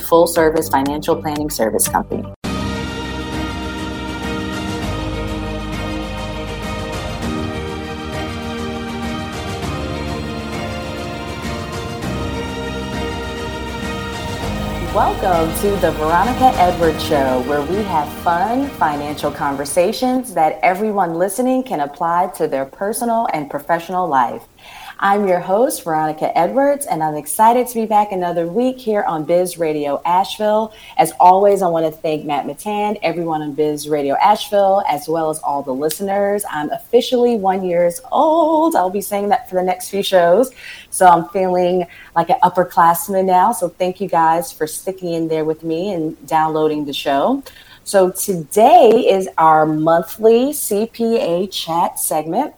full-service financial planning service company. Welcome to the Veronica Edwards Show, where we have fun financial conversations that everyone listening can apply to their personal and professional life. I'm your host, Veronica Edwards, and I'm excited to be back another week here on Biz Radio Asheville. As always, I want to thank Matt Matan, everyone on Biz Radio Asheville, as well as all the listeners. I'm officially 1 year old. I'll be saying that for the next few shows. So I'm feeling like an upperclassman now. So thank you guys for sticking in there with me and downloading the show. So today is our monthly CPA Chat segment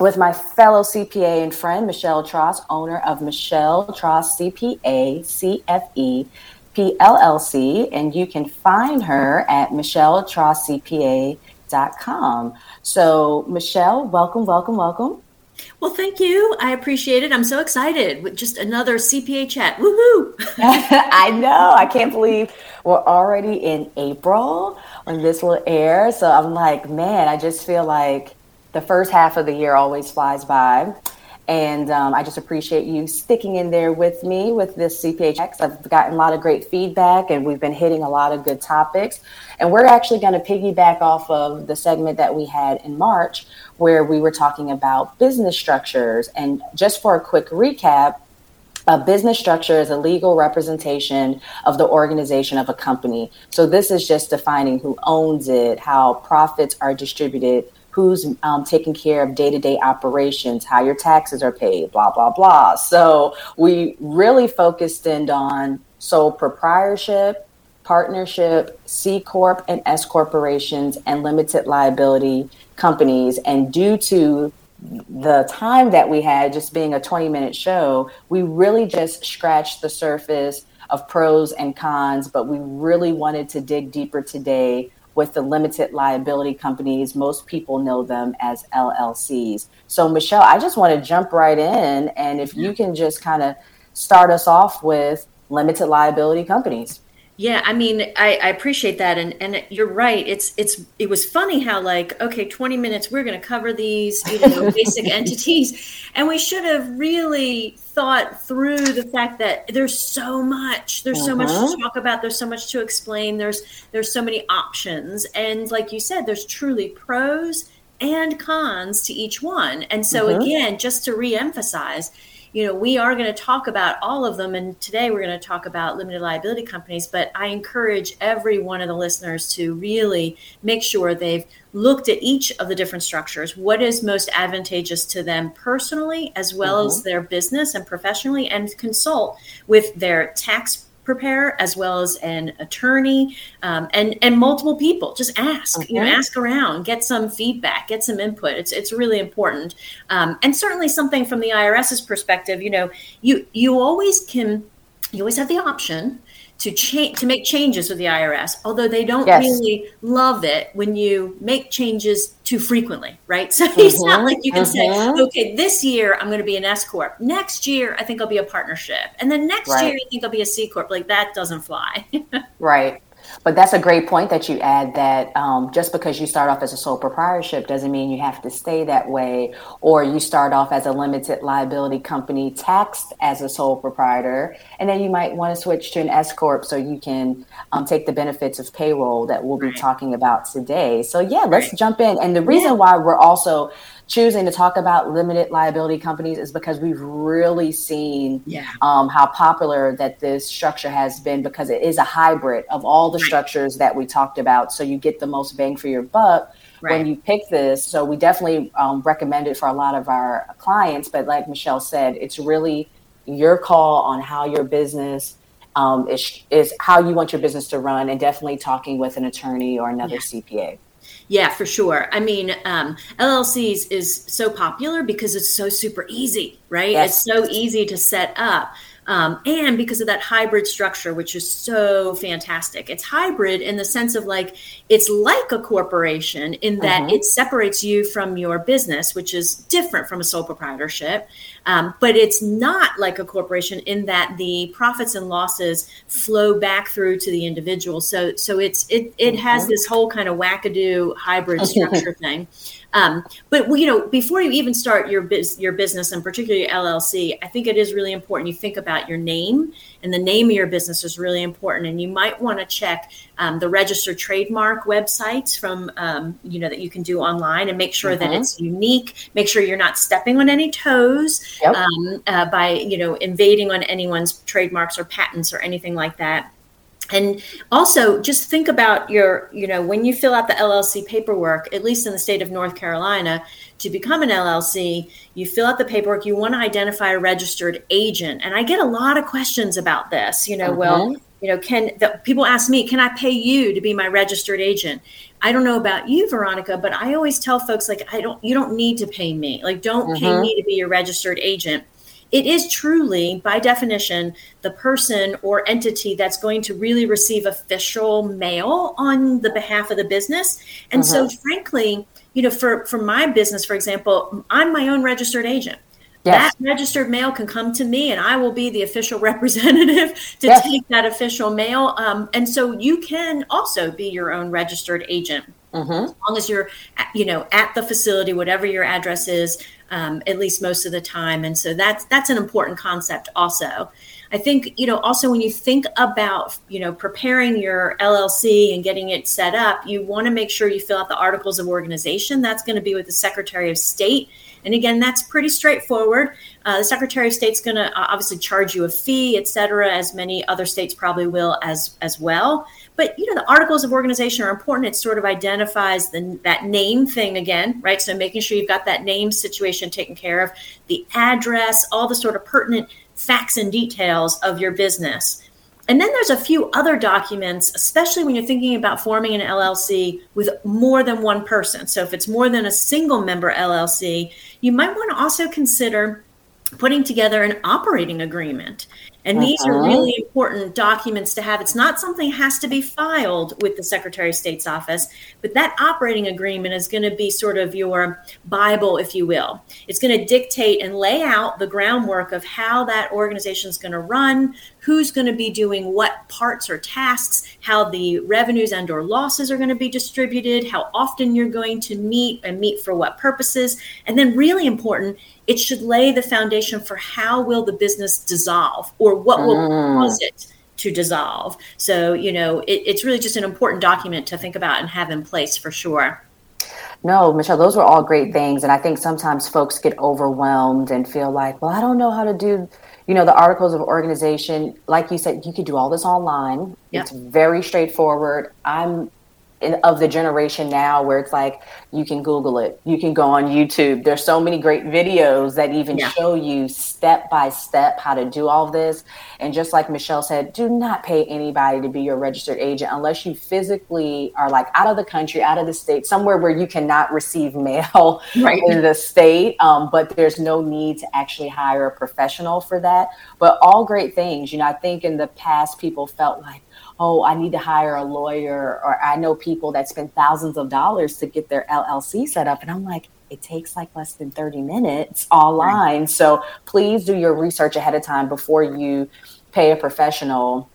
with my fellow CPA and friend, Michelle Tracz, owner of Michelle Tracz CPA, CFE PLLC, and you can find her at michelletraczcpa.com. So, Michelle, welcome. Well, thank you. I appreciate it. I'm so excited with just another CPA chat. Woohoo! I know. I can't believe we're already in April when this will air. So I'm like, man, I just feel like the first half of the year always flies by, and I just appreciate you sticking in there with me with this CPA Chat. I've gotten a lot of great feedback, and we've been hitting a lot of good topics, and we're actually going to piggyback off of the segment that we had in March where we were talking about business structures. And just for a quick recap, a business structure is a legal representation of the organization of a company. So this is just defining who owns it, how profits are distributed, who's taking care of day-to-day operations, how your taxes are paid, blah, blah, blah. So we really focused in on sole proprietorship, partnership, C Corp and S corporations, and limited liability companies. And due to the time that we had, just being a 20-minute show, we really just scratched the surface of pros and cons, but we really wanted to dig deeper today with the limited liability companies. Most people know them as LLCs. So, Michelle, I just want to jump right in, and if you can just kind of start us off with limited liability companies. Yeah, I mean, I appreciate that, and you're right. It was funny how, like, okay, 20 minutes, we're going to cover these, you know, basic entities, and we should have really thought through the fact that there's so much to talk about, there's so much to explain, there's so many options, and like you said, there's truly pros and cons to each one. And so again, just to reemphasize, you know, we are going to talk about all of them, and today we're going to talk about limited liability companies, but I encourage every one of the listeners to really make sure they've looked at each of the different structures, what is most advantageous to them personally, as well as their business and professionally, and consult with their tax preparer as well as an attorney, and multiple people. Just ask, ask around, get some feedback, get some input. It's really important, and certainly something from the IRS's perspective. You know, you always have the option to make changes with the IRS, although they don't really love it when you make changes too frequently, right? So it's not like you can say, okay, this year I'm going to be an S Corp. Next year, I think I'll be a partnership. And then next year, I think I'll be a C Corp. Like, that doesn't fly. Right. But that's a great point that you add, that just because you start off as a sole proprietorship doesn't mean you have to stay that way, or you start off as a limited liability company taxed as a sole proprietor, and then you might want to switch to an S Corp so you can take the benefits of payroll that we'll be talking about today. So yeah, let's jump in. And the reason why we're also choosing to talk about limited liability companies is because we've really seen how popular that this structure has been, because it is a hybrid of all the structures that we talked about. So you get the most bang for your buck when you pick this. So we definitely recommend it for a lot of our clients. But like Michelle said, it's really your call on how your business is how you want your business to run, and definitely talking with an attorney or another CPA. Yeah, for sure. I mean, LLCs is so popular because it's so super easy, right? Yes. It's so easy to set up. And because of that hybrid structure, which is so fantastic. It's hybrid in the sense of like, it's like a corporation in that it separates you from your business, which is different from a sole proprietorship. But it's not like a corporation in that the profits and losses flow back through to the individual. So it has this whole kind of wackadoo hybrid structure thing. But before you even start your business, and particularly LLC, I think it is really important you think about your name, and the name of your business is really important. And you might want to check the registered trademark websites from that you can do online, and make sure that it's unique. Make sure you're not stepping on any toes by invading on anyone's trademarks or patents or anything like that. And also just think about your, when you fill out the LLC paperwork, at least in the state of North Carolina, to become an LLC, you fill out the paperwork, you want to identify a registered agent. And I get a lot of questions about this, people ask me, can I pay you to be my registered agent? I don't know about you, Veronica, but I always tell folks you don't need to pay me. Like, don't pay me to be your registered agent. It is truly, by definition, the person or entity that's going to really receive official mail on the behalf of the business. And so, frankly, for my business, for example, I'm my own registered agent. Yes. That registered mail can come to me, and I will be the official representative to take that official mail. And so you can also be your own registered agent. As long as you're, at the facility, whatever your address is, at least most of the time. And so that's an important concept also. I think, also when you think about, preparing your LLC and getting it set up, you want to make sure you fill out the articles of organization. That's going to be with the Secretary of State. And again, that's pretty straightforward. The Secretary of State's going to obviously charge you a fee, et cetera, as many other states probably will as well. But, the articles of organization are important. It sort of identifies that name thing again, right? So making sure you've got that name situation taken care of, the address, all the sort of pertinent facts and details of your business. And then there's a few other documents, especially when you're thinking about forming an LLC with more than one person. So if it's more than a single member LLC, you might want to also consider putting together an operating agreement. And these are really important documents to have. It's not something that has to be filed with the Secretary of State's office, but that operating agreement is going to be sort of your Bible, if you will. It's going to dictate and lay out the groundwork of how that organization is going to run, who's going to be doing what parts or tasks, how the revenues and or losses are going to be distributed, how often you're going to meet and meet for what purposes. And then really important, it should lay the foundation for how will the business dissolve, or what will cause it to dissolve. So, it's really just an important document to think about and have in place for sure. No, Michelle, those were all great things. And I think sometimes folks get overwhelmed and feel like, well, I don't know how to do, the articles of organization. Like you said, you could do all this online. Yep. It's very straightforward. I'm of the generation now where it's like, you can Google it, you can go on YouTube. There's so many great videos that even show you step by step how to do all this. And just like Michelle said, do not pay anybody to be your registered agent unless you physically are like out of the country, out of the state, somewhere where you cannot receive mail in the state. But there's no need to actually hire a professional for that. But all great things. I think in the past people felt like, oh, I need to hire a lawyer, or I know people that spend thousands of dollars to get their LLC set up. And I'm like, it takes like less than 30 minutes online. Right. So please do your research ahead of time before you pay a professional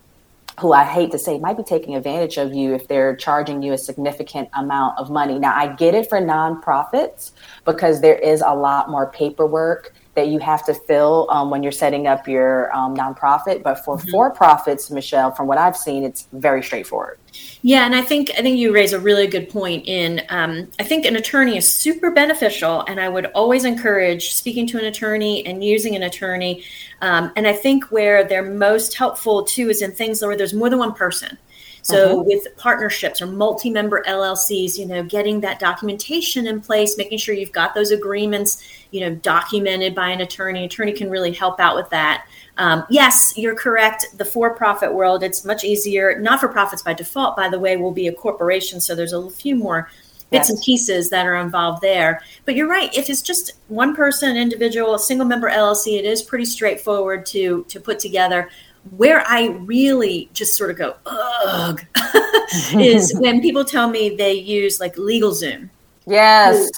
who, I hate to say, might be taking advantage of you if they're charging you a significant amount of money. Now, I get it for nonprofits because there is a lot more paperwork that you have to fill when you're setting up your nonprofit. But for for-profits, Michelle, from what I've seen, it's very straightforward. Yeah, and I think you raise a really good point in, I think an attorney is super beneficial, and I would always encourage speaking to an attorney and using an attorney. And I think where they're most helpful too is in things where there's more than one person. So with partnerships or multi-member LLCs, getting that documentation in place, making sure you've got those agreements, documented by by an attorney. Attorney can really help out with that. Yes, you're correct. The for-profit world, it's much easier. Not-for-profits by default, by the way, will be a corporation. So there's a few more bits and pieces that are involved there. But you're right. If it's just one person, an individual, a single member LLC, it is pretty straightforward to put together. Where I really just sort of go, ugh, is when people tell me they use like LegalZoom. Yes.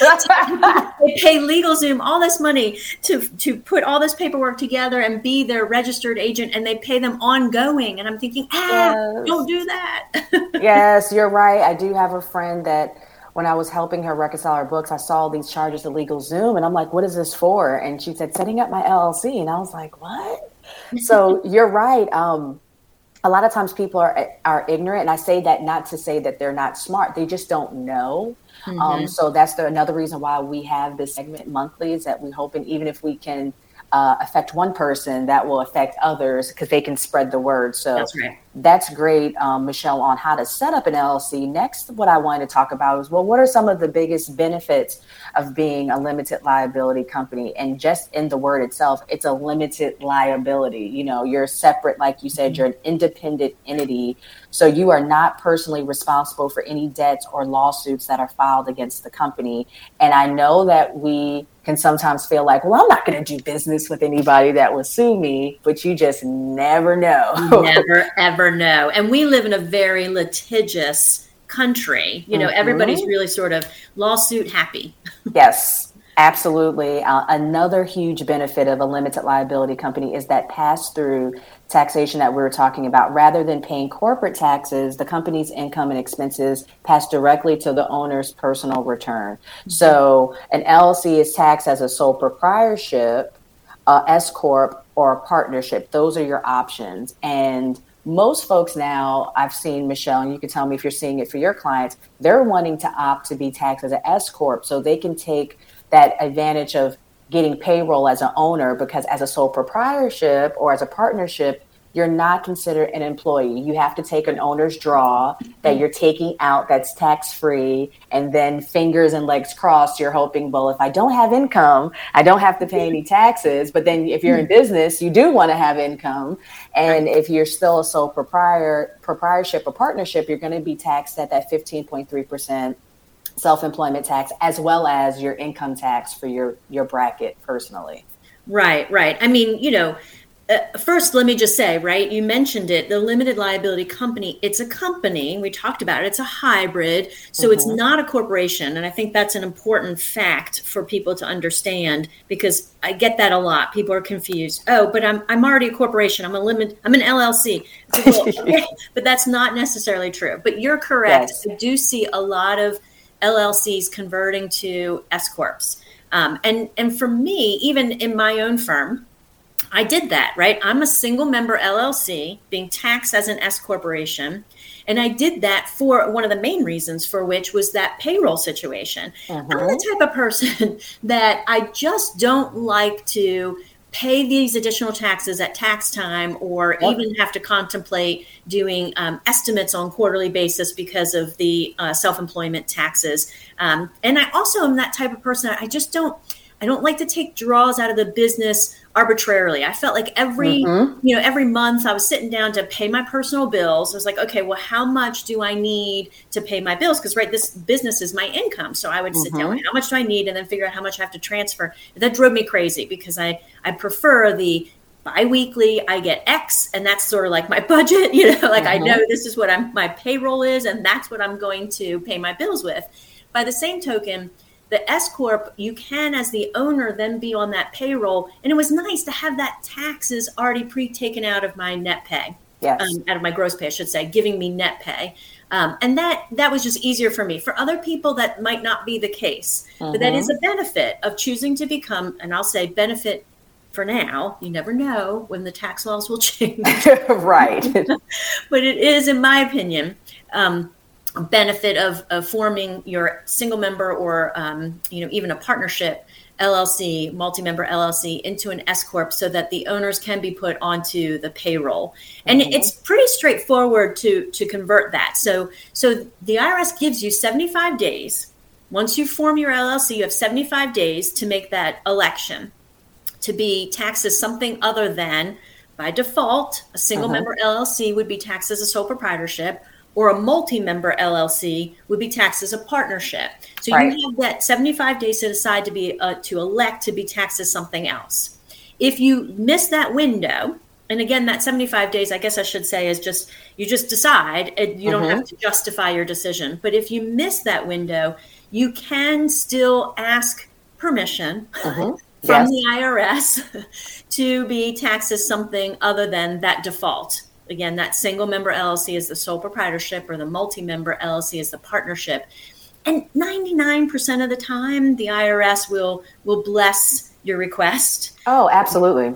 They pay LegalZoom all this money to put all this paperwork together and be their registered agent, and they pay them ongoing. And I'm thinking, don't do that. Yes, you're right. I do have a friend that when I was helping her reconcile her books, I saw these charges to LegalZoom, and I'm like, what is this for? And she said, setting up my LLC. And I was like, what? So you're right. A lot of times people are ignorant, and I say that not to say that they're not smart. They just don't know. Mm-hmm. So that's another reason why we have this segment monthly, is that we hope, and even if we can affect one person, that will affect others because they can spread the word. So that's great, Michelle, on how to set up an LLC. Next, what I wanted to talk about is, well, what are some of the biggest benefits of being a limited liability company? And just in the word itself, it's a limited liability. You know, you're separate, like you said, you're an independent entity. So you are not personally responsible for any debts or lawsuits that are filed against the company. And I know that we can sometimes feel like, well, I'm not going to do business with anybody that will sue me, but you just never know. You never, ever know. And we live in a very litigious country. You know, everybody's really sort of lawsuit happy. Yes, absolutely. Another huge benefit of a limited liability company is that pass-through taxation that we were talking about. Rather than paying corporate taxes, the company's income and expenses pass directly to the owner's personal return. So an LLC is taxed as a sole proprietorship, S corp, or a partnership. Those are your options. And most folks now, I've seen, Michelle, and you can tell me if you're seeing it for your clients, they're wanting to opt to be taxed as an S corp so they can take that advantage of getting payroll as an owner, because as a sole proprietorship or as a partnership, you're not considered an employee. You have to take an owner's draw that you're taking out that's tax-free, and then fingers and legs crossed, you're hoping, well, if I don't have income, I don't have to pay any taxes. But then if you're in business, you do want to have income. And if you're still a sole proprietorship or partnership, you're going to be taxed at that 15.3% self-employment tax, as well as your income tax for your bracket personally. Right, right. I mean, you know, first, let me just say, right, you mentioned it, the limited liability company, it's a company, we talked about it, it's a hybrid, so it's not a corporation. And I think that's an important fact for people to understand, because I get that a lot. People are confused. Oh, but I'm already a corporation. I'm an LLC. It's like, well, okay. But that's not necessarily true. But you're correct. Yes. I do see a lot of LLCs converting to S-corps. And for me, even in my own firm, I did that, right? I'm a single member LLC being taxed as an S-corporation. And I did that for one of the main reasons for which was that payroll situation. I'm the type of person that I just don't like to pay these additional taxes at tax time, or even have to contemplate doing estimates on quarterly basis because of the self-employment taxes. And I also am that type of person. I just don't like to take draws out of the business arbitrarily. I felt like every month I was sitting down to pay my personal bills. I was like, okay, well, how much do I need to pay my bills? Because this business is my income. So I would sit down, how much do I need? And then figure out how much I have to transfer. And that drove me crazy, because I prefer the biweekly, I get X, and that's sort of like my budget, you know, like I know this is what my payroll is, and that's what I'm going to pay my bills with. By the same token, the S corp, you can, as the owner, then be on that payroll. And it was nice to have that taxes already pre-taken out of my net pay, out of my gross pay, I should say, giving me net pay. And that was just easier for me. For other people, that might not be the case. But that is a benefit of choosing to become, and I'll say benefit for now. You never know when the tax laws will change. Right. But it is, in my opinion, benefit of forming your single member or even a partnership LLC, multi-member LLC into an S corp, so that the owners can be put onto the payroll. And it's pretty straightforward to convert that. So the IRS gives you 75 days Once you form your LLC, you have 75 days to make that election to be taxed as something other than, by default, a single member LLC would be taxed as a sole proprietorship, or a multi-member LLC would be taxed as a partnership. So you have that 75 days to decide to be to elect to be taxed as something else. If you miss that window, and again, that 75 days, I guess I should say, is just, you just decide, and you don't have to justify your decision. But if you miss that window, you can still ask permission from the IRS to be taxed as something other than that default. Again, that single member LLC is the sole proprietorship, or the multi-member LLC is the partnership. And 99% of the time, the IRS will bless your request. Oh, absolutely.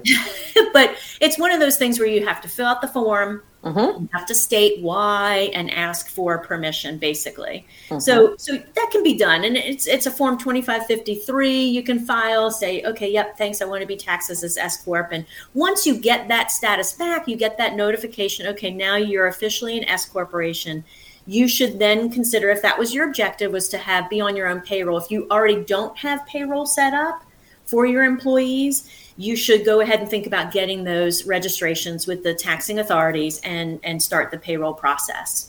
But it's one of those things where you have to fill out the form, you have to state why, and ask for permission, basically. So that can be done. And it's a form 2553. You can file, say, okay, yep, thanks, I want to be taxed as this S-Corp. And once you get that status back, you get that notification, okay, now you're officially an S-Corporation. You should then consider, if that was your objective, was to have be on your own payroll. If you already don't have payroll set up for your employees, you should go ahead and think about getting those registrations with the taxing authorities and start the payroll process.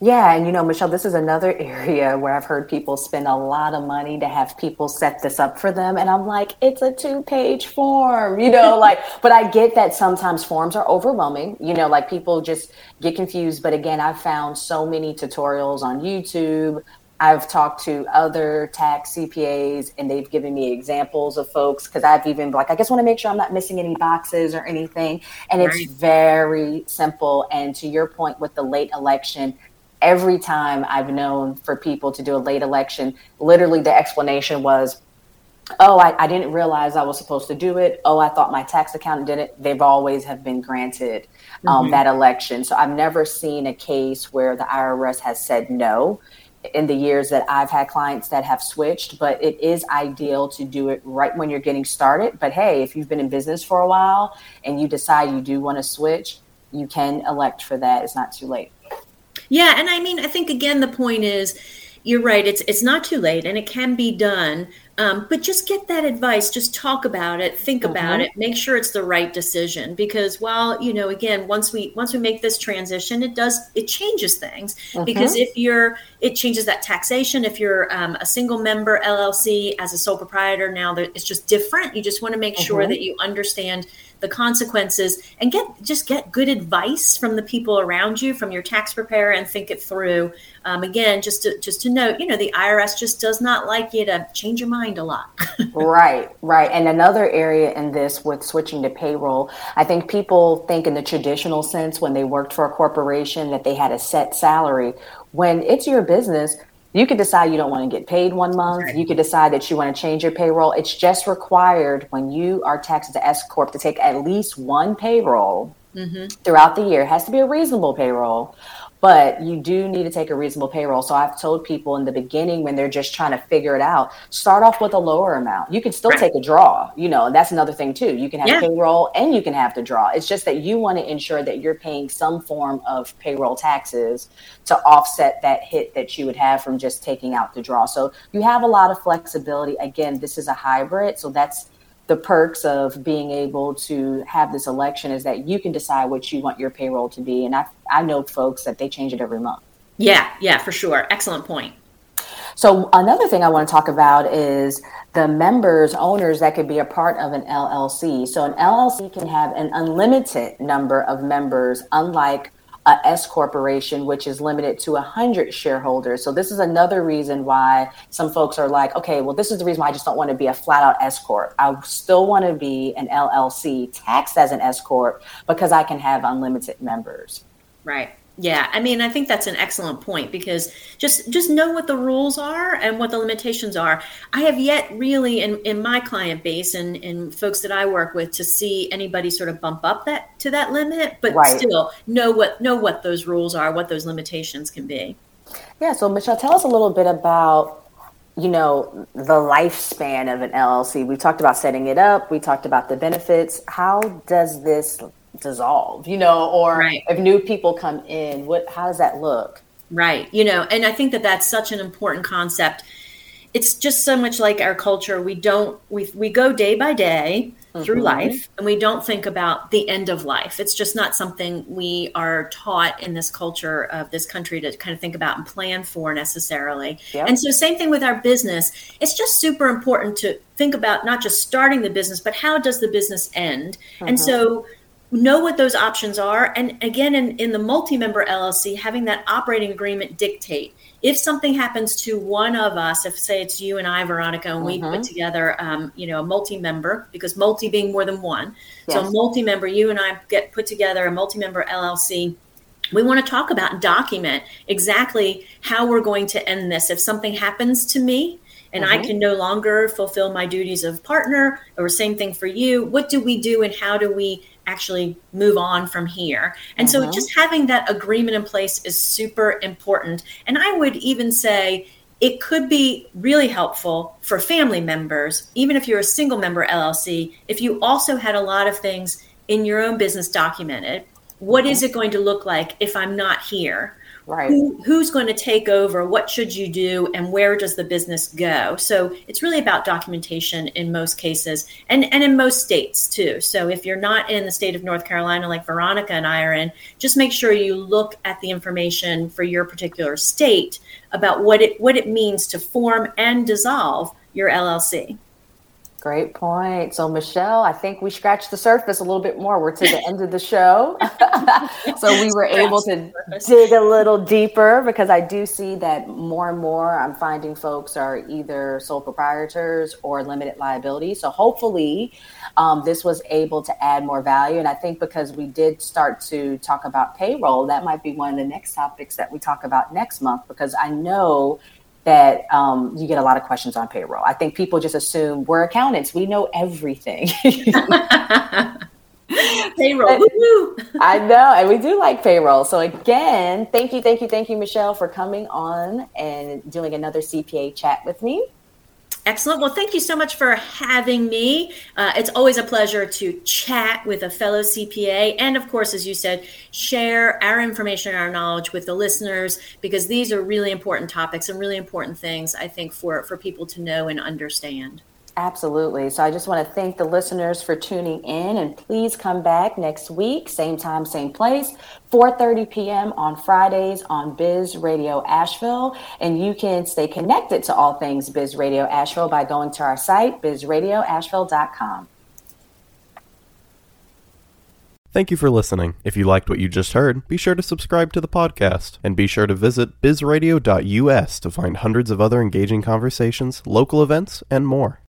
Yeah. And, you know, Michelle, this is another area where I've heard people spend a lot of money to have people set this up for them. And I'm like, it's a 2-page form, you know, like, but I get that sometimes forms are overwhelming, you know, like people just get confused. But again, I've found so many tutorials on YouTube. I've talked to other tax CPAs and they've given me examples of folks, because I've even like, I just want to make sure I'm not missing any boxes or anything. And it's very simple. And to your point with the late election, every time I've known for people to do a late election, literally the explanation was, oh, I didn't realize I was supposed to do it. Oh, I thought my tax accountant did it. They've always have been granted that election. So I've never seen a case where the IRS has said no in the years that I've had clients that have switched, but it is ideal to do it right when you're getting started. But hey, if you've been in business for a while and you decide you do want to switch, you can elect for that. It's not too late. Yeah. And I mean, I think again, the point is, you're right. It's not too late and it can be done. But just get that advice. Just talk about it. Think about it. Make sure it's the right decision, because while, you know, again, once we make this transition, it changes things, because it changes that taxation. If you're a single member LLC as a sole proprietor, now it's just different. You just want to make sure that you understand the consequences and get good advice from the people around you, from your tax preparer, and think it through. Again, just to note, you know, the IRS just does not like you to change your mind a lot. Right. And another area in this with switching to payroll, I think people think in the traditional sense when they worked for a corporation that they had a set salary. When it's your business, you could decide you don't want to get paid one month. Right. You could decide that you want to change your payroll. It's just required when you are taxed as an S-Corp to take at least one payroll throughout the year. It has to be a reasonable payroll, but you do need to take a reasonable payroll. So I've told people in the beginning when they're just trying to figure it out, start off with a lower amount. You can still take a draw, you know, and that's another thing too. You can have payroll and you can have the draw. It's just that you want to ensure that you're paying some form of payroll taxes to offset that hit that you would have from just taking out the draw. So you have a lot of flexibility. Again, this is a hybrid. So that's the perks of being able to have this election, is that you can decide what you want your payroll to be. And I know folks that they change it every month. Yeah, for sure. Excellent point. So another thing I want to talk about is the members, owners that could be a part of an LLC. So an LLC can have an unlimited number of members, unlike a S corporation, which is limited to 100 shareholders. So this is another reason why some folks are like, okay, well, this is the reason why I just don't want to be a flat out S corp. I still want to be an LLC taxed as an S corp because I can have unlimited members. Right. Yeah. I mean, I think that's an excellent point, because just know what the rules are and what the limitations are. I have yet really in my client base and in folks that I work with to see anybody sort of bump up to that limit, but still know what those rules are, what those limitations can be. Yeah. So Michelle, tell us a little bit about, you know, the lifespan of an LLC. We talked about setting it up. We talked about the benefits. How does this dissolve, you know, or if new people come in, how does that look? Right. You know, and I think that that's such an important concept. it's just so much like our culture. We go day by day through life, and we don't think about the end of life. It's just not something we are taught in this culture of this country to kind of think about and plan for necessarily. Yep. And so same thing with our business. It's just super important to think about not just starting the business, but how does the business end? And so know what those options are. And again, in the multi-member LLC, having that operating agreement dictate. If something happens to one of us, if say it's you and I, Veronica, and we put together, a multi-member, because multi being more than one. Yes. So multi-member, you and I get put together a multi-member LLC. We want to talk about and document exactly how we're going to end this. If something happens to me and I can no longer fulfill my duties of partner, or same thing for you, what do we do and how do we actually move on from here? And so just having that agreement in place is super important. And I would even say it could be really helpful for family members, even if you're a single member LLC, if you also had a lot of things in your own business documented. What is it going to look like if I'm not here? Right. Who's going to take over? What should you do? And where does the business go? So it's really about documentation in most cases and in most states too. So if you're not in the state of North Carolina, like Veronica and I are in, just make sure you look at the information for your particular state about what it means to form and dissolve your LLC. Great point. So, Michelle, I think we scratched the surface a little bit more. We're to the end of the show. So we were able to dig a little deeper, because I do see that more and more I'm finding folks are either sole proprietors or limited liability. So hopefully this was able to add more value. And I think because we did start to talk about payroll, that might be one of the next topics that we talk about next month, because I know that you get a lot of questions on payroll. I think people just assume we're accountants. We know everything. Payroll. Woo-hoo. I know. And we do like payroll. So again, thank you, Michelle, for coming on and doing another CPA chat with me. Excellent. Well, thank you so much for having me. It's always a pleasure to chat with a fellow CPA. And of course, as you said, share our information, our knowledge with the listeners, because these are really important topics and really important things, I think, for people to know and understand. Absolutely. So I just want to thank the listeners for tuning in, and please come back next week, same time, same place, 4:30 p.m. on Fridays on Biz Radio Asheville. And you can stay connected to all things Biz Radio Asheville by going to our site, bizradioasheville.com. Thank you for listening. If you liked what you just heard, be sure to subscribe to the podcast, and be sure to visit bizradio.us to find hundreds of other engaging conversations, local events, and more.